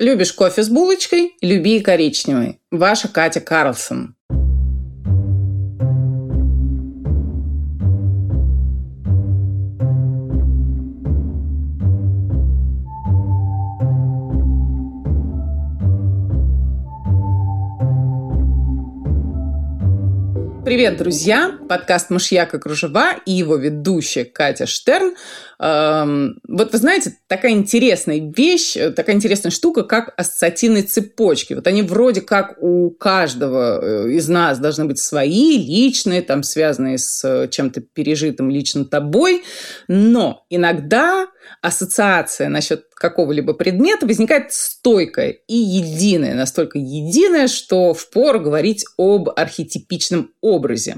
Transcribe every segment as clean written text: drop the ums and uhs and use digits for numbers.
Любишь кофе с булочкой? Люби и коричневый. Ваша Катя Карлсон. Привет, друзья! Подкаст «Мышьяк и Кружева» и его ведущая Катя Штерн. Вот вы знаете, такая интересная вещь, такая интересная штука, как ассоциативные цепочки. Вот они вроде как у каждого из нас должны быть свои, личные, там, связанные с чем-то пережитым лично тобой, но иногда ассоциация насчет какого-либо предмета возникает стойкая и единая, настолько единая, что впору говорить об архетипичном образе.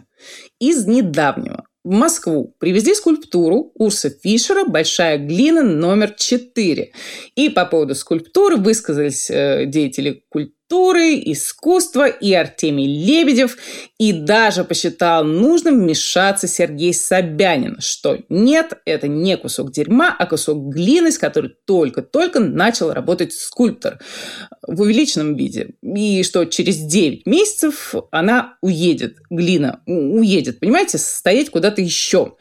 Из недавнего. В Москву привезли скульптуру Урса Фишера «Большая глина» номер 4. И по поводу скульптуры высказались деятели культуры, искусства и Артемий Лебедев. И даже посчитал нужным вмешаться Сергей Собянин, что нет, это не кусок дерьма, а кусок глины, с которой только-только начал работать скульптор в увеличенном виде. И что через 9 месяцев она уедет, глина уедет, понимаете, стоять куда-то еще.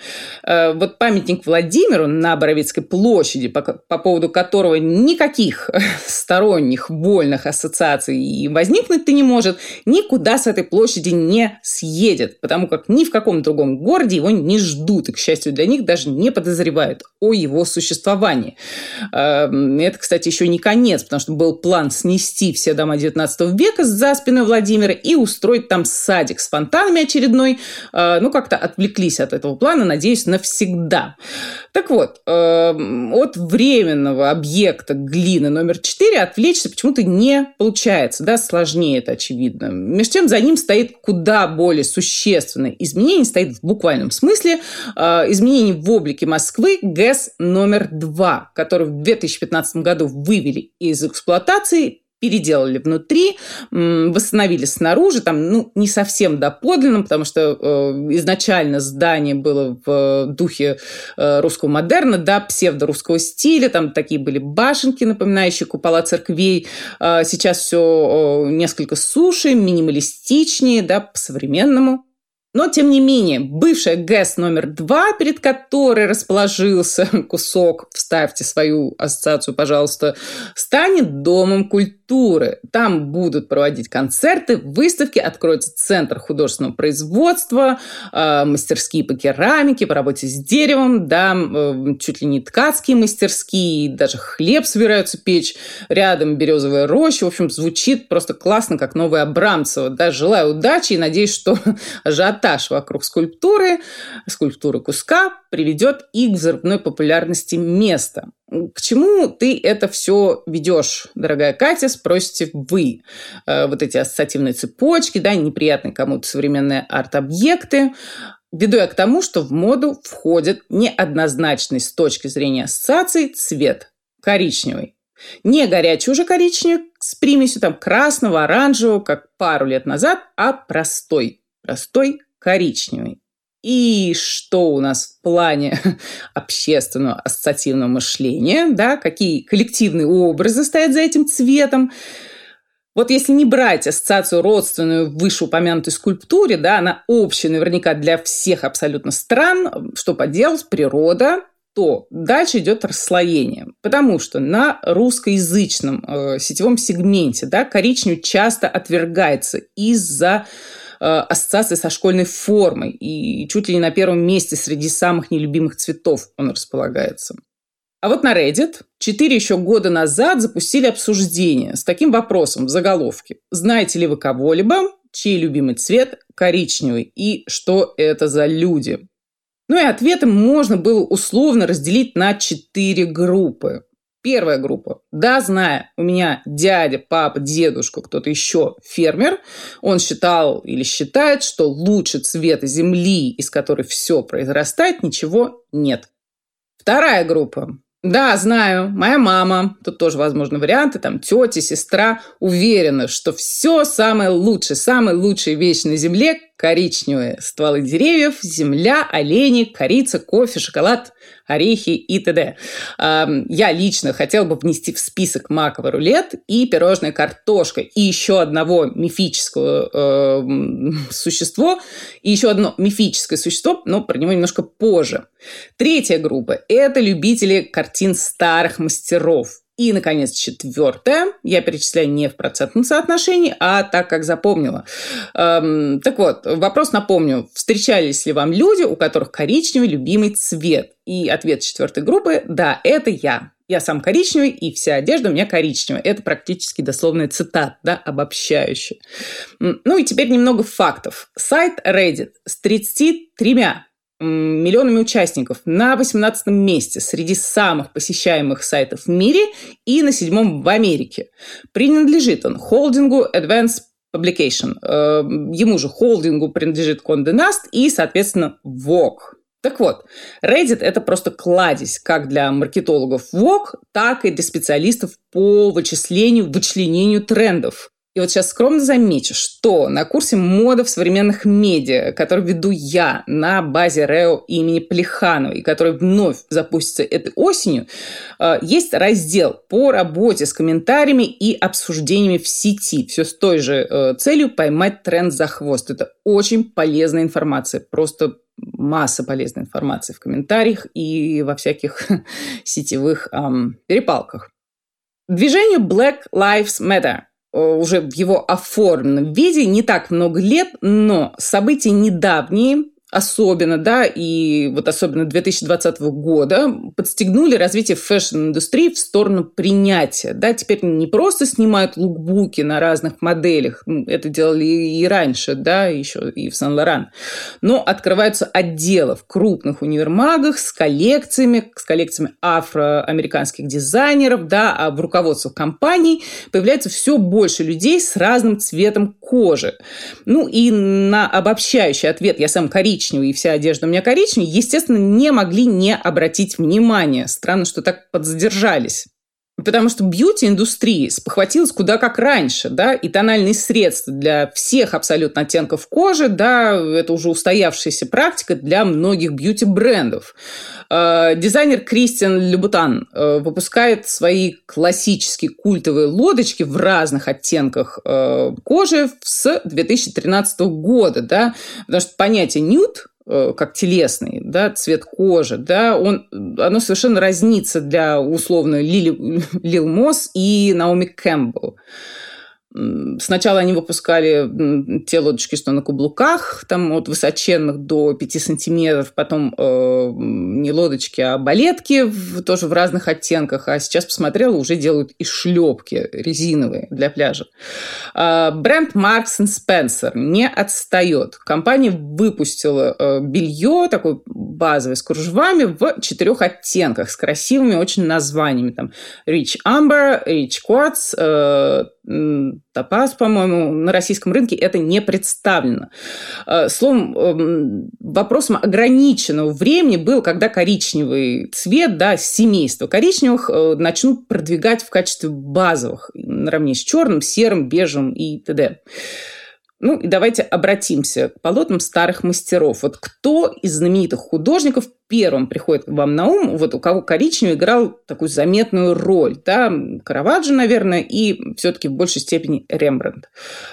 Вот памятник Владимиру на Боровицкой площади, по поводу которого никаких сторонних больных ассоциаций и возникнуть-то не может, никуда с этой площади не съедет, потому как ни в каком другом городе его не ждут и, к счастью для них, даже не подозревают о его существовании. Это, кстати, еще не конец, потому что был план снести все дома XIX века за спиной Владимира и устроить там садик с фонтанами очередной. Ну, как-то отвлеклись от этого плана, надеюсь, навсегда. Так вот, от временного объекта глины номер 4 отвлечься почему-то не получается, да, сложнее это, очевидно. Между тем, за ним стоит куда более существенное изменение, стоит в буквальном смысле изменение в облике Москвы ГЭС номер 2, который в 2015 году вывели из эксплуатации, переделали внутри, восстановили снаружи, там, ну, не совсем доподлинно, потому что изначально здание было в духе русского модерна, да, псевдорусского стиля, там такие были башенки, напоминающие купола церквей, сейчас все несколько суше, минималистичнее, да, по-современному. Но, тем не менее, бывшая ГЭС номер 2, перед которой расположился кусок, вставьте свою ассоциацию, пожалуйста, станет домом культуры. Там будут проводить концерты, выставки, откроется центр художественного производства, мастерские по керамике, по работе с деревом, да, чуть ли не ткацкие мастерские, даже хлеб собираются печь, рядом березовая роща. В общем, звучит просто классно, как новое Абрамцево. Да, желаю удачи и надеюсь, что ажиотаж вокруг скульптуры куска приведет и к взрывной популярности места. К чему ты это все ведешь, дорогая Катя, спросите вы. Вот эти ассоциативные цепочки, да, неприятные кому-то современные арт-объекты. Веду я к тому, что в моду входит неоднозначный с точки зрения ассоциаций цвет коричневый. Не горячий уже коричневый с примесью там красного, оранжевого, как пару лет назад, а простой коричневый. И что у нас в плане общественного ассоциативного мышления, да, какие коллективные образы стоят за этим цветом. Вот если не брать ассоциацию родственную вышеупомянутой скульптуре, да, она общая наверняка для всех абсолютно стран, что поделать, природа, то дальше идет расслоение. Потому что на русскоязычном сетевом сегменте, да, коричневый часто отвергается из-за ассоциации со школьной формой. И чуть ли не на первом месте среди самых нелюбимых цветов он располагается. А вот на Reddit 4 еще года назад запустили обсуждение с таким вопросом в заголовке. Знаете ли вы кого-либо, чей любимый цвет коричневый и что это за люди? Ну и ответы можно было условно разделить на 4 группы. Первая группа. Да, знаю, у меня дядя, папа, дедушка, кто-то еще фермер. Он считал или считает, что лучше цвета земли, из которой все произрастает, ничего нет. Вторая группа. Да, знаю, моя мама, тут тоже возможны варианты, там тетя, сестра, уверена, что все самое лучшее, самые лучшие вещи на земле коричневые стволы деревьев, земля, олени, корица, кофе, шоколад, орехи и т.д. Я лично хотела бы внести в список маковый рулет и пирожная картошка, и еще одного мифического существа, и еще одно мифическое существо, но про него немножко позже. Третья группа – это любители картин старых мастеров. И, наконец, четвертое. Я перечисляю не в процентном соотношении, а так, как запомнила. Так вот, вопрос напомню. Встречались ли вам люди, у которых коричневый любимый цвет? И ответ четвертой группы – да, это я. Я сам коричневый, и вся одежда у меня коричневая. Это практически дословная цитата, да, обобщающая. Ну и теперь немного фактов. Сайт Reddit с 33 миллионами участников на 18-м месте среди самых посещаемых сайтов в мире и на 7-м в Америке. Принадлежит он холдингу Advanced Publication. Ему же холдингу принадлежит Condé Nast и, соответственно, Vogue. Так вот, Reddit – это просто кладезь как для маркетологов Vogue, так и для специалистов по вычленению трендов. И вот сейчас скромно замечу, что на курсе мода в современных медиа, который веду я на базе РЭУ имени Плеханова и который вновь запустится этой осенью, есть раздел по работе с комментариями и обсуждениями в сети. Все с той же целью поймать тренд за хвост. Это очень полезная информация, просто масса полезной информации в комментариях и во всяких сетевых перепалках. Движение Black Lives Matter уже в его оформленном виде не так много лет, но события недавние, особенно, да, и вот особенно 2020 года, подстегнули развитие фэшн-индустрии в сторону принятия. Да, теперь не просто снимают лукбуки на разных моделях, это делали и раньше, да, еще и в Сен-Лоран, но открываются отделы в крупных универмагах с коллекциями афроамериканских дизайнеров, да, а в руководствах компаний появляется все больше людей с разным цветом кожи. Ну и на обобщающий ответ «я сам коричневый, и вся одежда у меня коричневая», естественно, не могли не обратить внимания. Странно, что так подзадержались. Потому что бьюти-индустрия спохватилась куда как раньше, да, и тональные средства для всех абсолютно оттенков кожи, да, это уже устоявшаяся практика для многих бьюти-брендов. Дизайнер Кристиан Лебутан выпускает свои классические культовые лодочки в разных оттенках кожи с 2013 года, да, потому что понятие «нюд», как телесный, да, цвет кожи, да, оно совершенно разнится для условно Лил Мос и Науми Кемпл. Сначала они выпускали те лодочки, что на каблуках, там от высоченных до 5 сантиметров, потом не лодочки, а балетки тоже в разных оттенках, а сейчас посмотрела, уже делают и шлепки резиновые для пляжа. Бренд Маркс и Спенсер не отстает. Компания выпустила белье, такое базовое, с кружевами в 4 оттенках, с красивыми очень названиями. Там Rich Amber, Rich Quartz, Топаз, по-моему, на российском рынке это не представлено. Словом, вопросом ограниченного времени был, когда коричневый цвет, да, семейство коричневых начнут продвигать в качестве базовых, наравне с черным, серым, бежевым и т.д. Ну и давайте обратимся к полотнам старых мастеров. Вот кто из знаменитых художников первым приходит вам на ум, вот у кого коричневый играл такую заметную роль? Да? Караваджо, наверное, и все-таки в большей степени Рембрандт.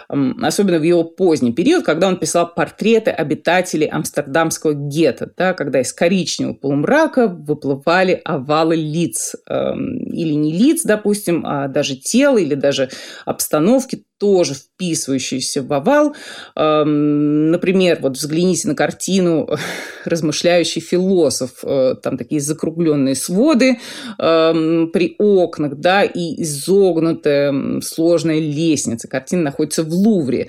Особенно в его поздний период, когда он писал портреты обитателей амстердамского гетто, да? Когда из коричневого полумрака выплывали овалы лиц. Или не лиц, допустим, а даже тела, или даже обстановки, тоже вписывающиеся в овал. Например, вот взгляните на картину «Размышляющий философ». Там такие закругленные своды при окнах, да, и изогнутая сложная лестница. Картина находится в Лувре.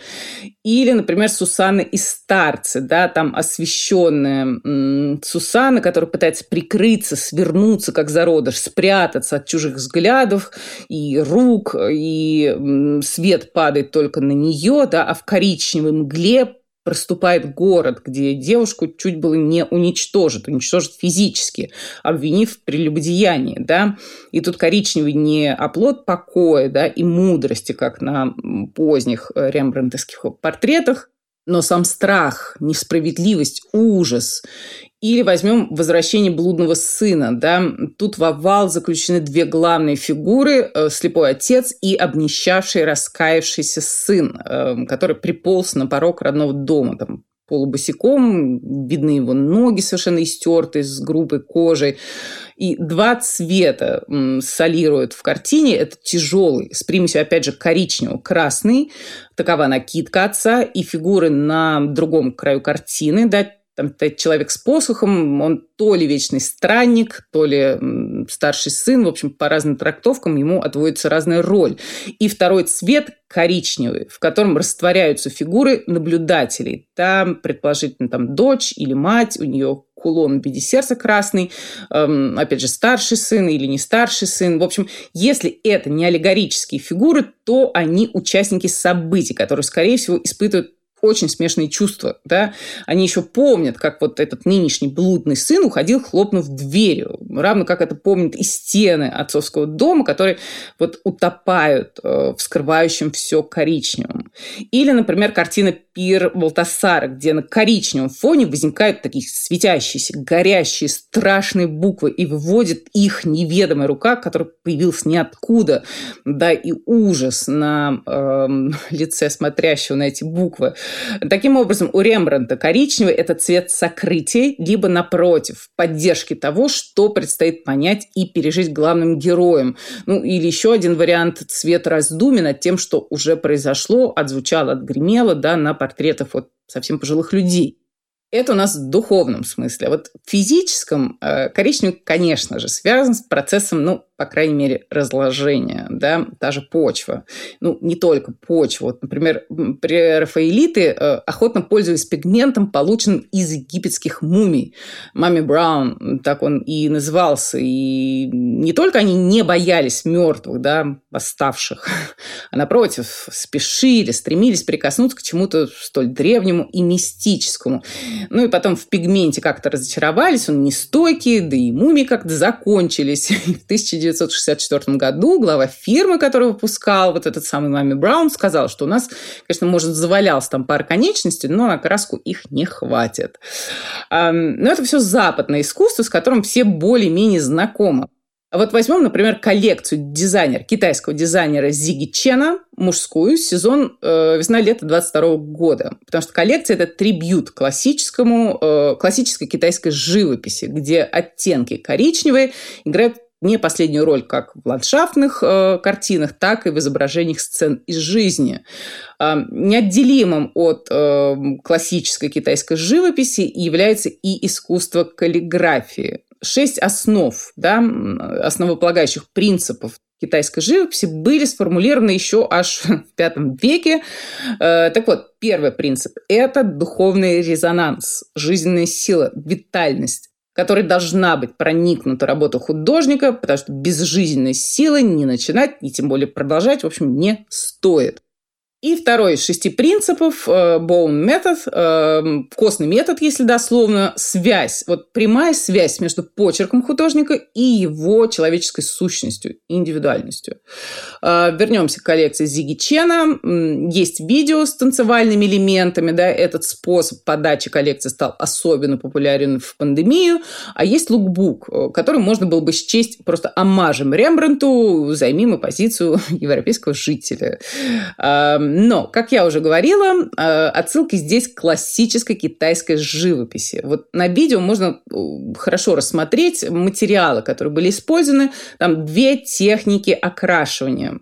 Или, например, «Сусанна и старцы». Да, там освещенная Сусанна, которая пытается прикрыться, свернуться, как зародыш, спрятаться от чужих взглядов и рук, и свет падает только на нее, да, а в коричневой мгле проступает город, где девушку чуть было не уничтожат физически, обвинив в прелюбодеянии, да, и тут коричневый не оплот покоя, да, и мудрости, как на поздних рембрандтовских портретах, но сам страх, несправедливость, ужас. Или возьмем «Возвращение блудного сына». Да? Тут в овал заключены две главные фигуры – слепой отец и обнищавший, раскаявшийся сын, который приполз на порог родного дома там, полубосиком. Видны его ноги совершенно истертые, с грубой кожей. И два цвета солируют в картине. Это тяжелый, с примесью, опять же, коричневого, красный. Такова накидка отца. И фигуры на другом краю картины, да, там человек с посохом, он то ли вечный странник, то ли старший сын. В общем, по разным трактовкам ему отводится разная роль. И второй цвет – коричневый, в котором растворяются фигуры наблюдателей. Там, предположительно, там дочь или мать, у нее кулон в виде сердца красный, опять же, старший сын или не старший сын. В общем, если это не аллегорические фигуры, то они участники событий, которые, скорее всего, испытывают очень смешные чувства, да. Они еще помнят, как вот этот нынешний блудный сын уходил, хлопнув дверью. Равно как это помнят и стены отцовского дома, которые вот утопают вскрывающим все коричневым. Или, например, картина «Пир Балтасара», где на коричневом фоне возникают такие светящиеся, горящие, страшные буквы и выводит их неведомая рука, которая появилась ниоткуда, да, и ужас на лице смотрящего на эти буквы. Таким образом, у Рембрандта коричневый – это цвет сокрытия, либо, напротив, поддержки того, что предстоит понять и пережить главным героем. Ну, или еще один вариант – цвет раздумий над тем, что уже произошло, отзвучало, отгремело, да, на портретах вот совсем пожилых людей. Это у нас в духовном смысле. А вот в физическом коричневый, конечно же, связан с процессом, ну, по крайней мере, разложения, да, та же почва. Ну, не только почва. Вот, например, прерафаэлиты охотно пользовались пигментом, полученным из египетских мумий. Мами Браун, так он и назывался. И не только они не боялись мертвых, да, восставших, а напротив, спешили, стремились прикоснуться к чему-то столь древнему и мистическому. Ну и потом в пигменте как-то разочаровались, он нестойкий, да и мумии как-то закончились. В 1964 году глава фирмы, которая выпускала вот этот самый Мами Браун, сказала, что у нас, конечно, может, завалялась там пара конечностей, но на краску их не хватит. Но это все западное искусство, с которым все более-менее знакомы. А вот возьмем, например, коллекцию китайского дизайнера Зиги Чена, мужскую, сезон весна-лето 22 года. Потому что коллекция – это трибьют классической китайской живописи, где оттенки коричневые играют не последнюю роль как в ландшафтных картинах, так и в изображениях сцен из жизни. Неотделимым от классической китайской живописи является и искусство каллиграфии. 6 основ, да, основополагающих принципов китайской живописи были сформулированы еще аж в V веке. Так вот, первый принцип – это духовный резонанс, жизненная сила, витальность, которой должна быть проникнута работа художника, потому что без жизненной силы не начинать, и тем более продолжать, в общем, не стоит. И второй из 6 принципов, Bone Method, костный метод, если дословно, связь. Вот прямая связь между почерком художника и его человеческой сущностью, индивидуальностью. Вернемся к коллекции Зиги Чена. Есть видео с танцевальными элементами. Да, этот способ подачи коллекции стал особенно популярен в пандемию. А есть лукбук, который можно было бы счесть просто омажем Рембрандту, займимую позицию европейского жителя. Но, как я уже говорила, отсылки здесь к классической китайской живописи. Вот на видео можно хорошо рассмотреть материалы, которые были использованы. Там две техники окрашивания.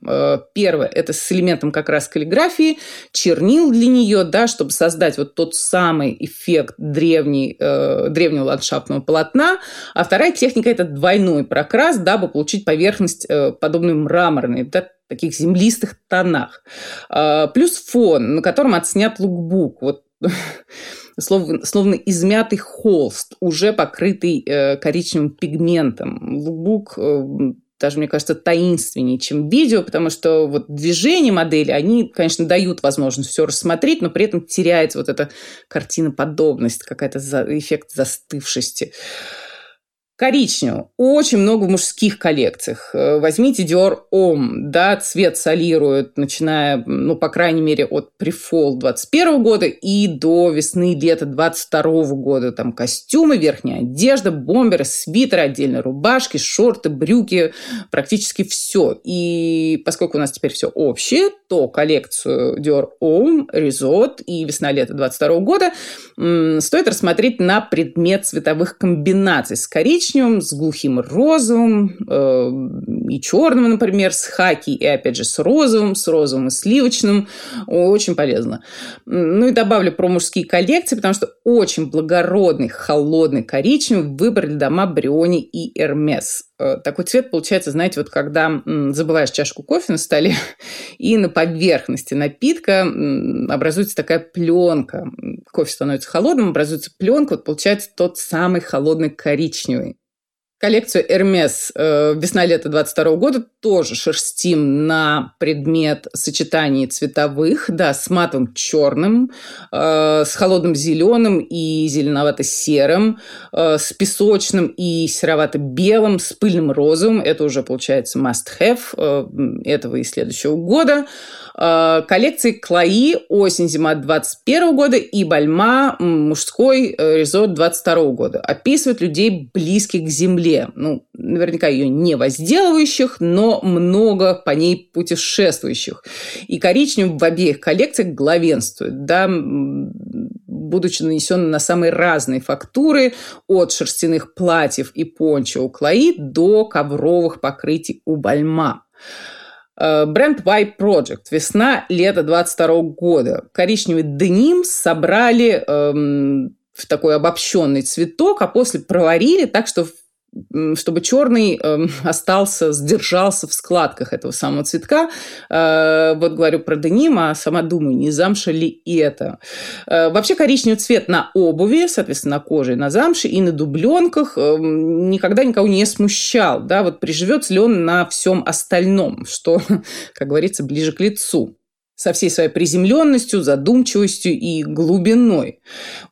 Первое – это с элементом как раз каллиграфии, чернил для нее, да, чтобы создать вот тот самый эффект древнего ландшафтного полотна. А вторая техника – это двойной прокрас, дабы получить поверхность, подобную мраморной, да, таких землистых тонах. Плюс фон, на котором отснят лукбук. Вот словно измятый холст, уже покрытый коричневым пигментом. Лукбук даже, мне кажется, таинственнее, чем видео, потому что вот движения модели, они, конечно, дают возможность все рассмотреть, но при этом теряется вот эта картиноподобность, какая-то эффект застывшести. Коричневый. Очень много в мужских коллекциях. Возьмите Dior Homme. Да, цвет солирует, начиная, ну, по крайней мере, от префол 21 года и до весны-лета 22 года. Там костюмы, верхняя одежда, бомберы, свитеры, отдельно рубашки, шорты, брюки. Практически все. И поскольку у нас теперь все общее, то коллекцию Dior Homme, Resort и весна-лето 22 года стоит рассмотреть на предмет цветовых комбинаций. С коричневым, с глухим розовым и черным, например, с хаки и, опять же, с розовым и сливочным. Очень полезно. Ну и добавлю про мужские коллекции, потому что очень благородный, холодный коричневый выбрали дома Бриони и Эрмес. Такой цвет получается, знаете, вот когда забываешь чашку кофе на столе, и на поверхности напитка образуется такая пленка. Кофе становится холодным, образуется пленка, вот получается тот самый холодный коричневый. Коллекцию «Эрмес» весна-лето 22 года тоже шерстим на предмет сочетаний цветовых, да, с матовым черным, с холодным зеленым и зеленовато-серым, с песочным и серовато-белым, с пыльным розовым. Это уже, получается, must-have этого и следующего года. Коллекции «Клои» осень-зима 21 года и «Бальма» мужской резорт 22 года. Описывают людей, близких к земле. Ну, наверняка ее не возделывающих, но много по ней путешествующих. И коричневый в обеих коллекциях главенствует, да, будучи нанесен на самые разные фактуры, от шерстяных платьев и пончо у Клои до ковровых покрытий у Бальма. Бренд Вайп Проджект. Весна-лето 22 года. Коричневый деним собрали в такой обобщенный цветок, а после проварили так, что чтобы черный остался, сдержался в складках этого самого цветка. Вот говорю про деним, а сама думаю, не замша ли это. Вообще коричневый цвет на обуви, соответственно, на коже и на замше, и на дубленках никогда никого не смущал. Да? Вот приживется ли он на всем остальном, что, как говорится, ближе к лицу. Со всей своей приземленностью, задумчивостью и глубиной.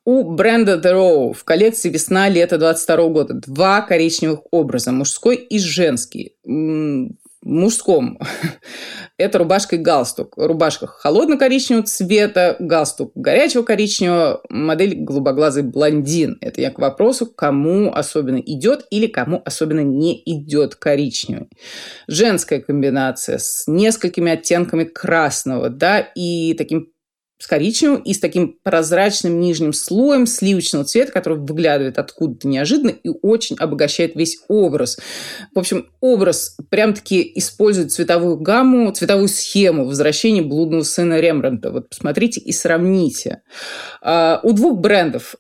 У бренда The Row в коллекции весна-лето 22 года два коричневых образа, мужской и женский. В мужском это рубашка и галстук. Рубашка холодно-коричневого цвета, галстук горячего коричневого, модель голубоглазый блондин. Это я к вопросу, кому особенно идет или кому особенно не идет коричневый. Женская комбинация с несколькими оттенками красного, да, и таким с коричневым и с таким прозрачным нижним слоем сливочного цвета, который выглядывает откуда-то неожиданно и очень обогащает весь образ. В общем, образ прям-таки использует цветовую гамму, цветовую схему «Возвращение блудного сына Рембрандта». Вот посмотрите и сравните. У двух брендов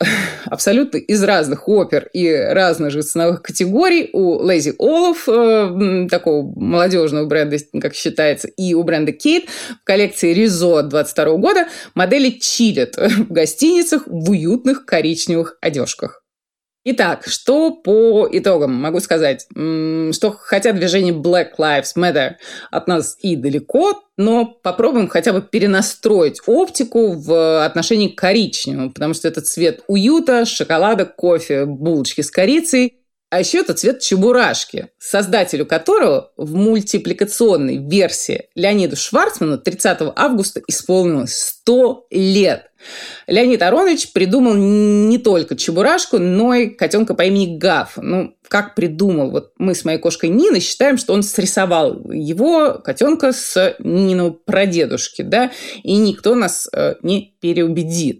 абсолютно из разных опер и разных же ценовых категорий. У Lazy Olive, такого молодежного бренда, как считается, и у бренда Kate в коллекции Resort 22 года модели чилят в гостиницах в уютных коричневых одежках. Итак, что по итогам могу сказать? Что хотя движение Black Lives Matter от нас и далеко, но попробуем хотя бы перенастроить оптику в отношении к коричневому, потому что это цвет уюта, шоколада, кофе, булочки с корицей. А еще это цвет чебурашки, создателю которого в мультипликационной версии Леониду Шварцману 30 августа исполнилось 100 лет. Леонид Аронович придумал не только чебурашку, но и котенка по имени Гав. Ну, как придумал? Вот мы с моей кошкой Ниной считаем, что он срисовал его, котенка, с Нининого прадедушки, да, и никто нас не переубедит.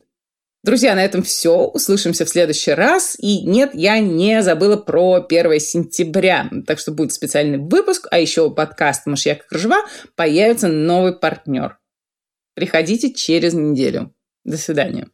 Друзья, на этом все. Услышимся в следующий раз. И нет, я не забыла про 1 сентября. Так что будет специальный выпуск, а еще подкаст «Мышьяк и Кружева» появится новый партнер. Приходите через неделю. До свидания.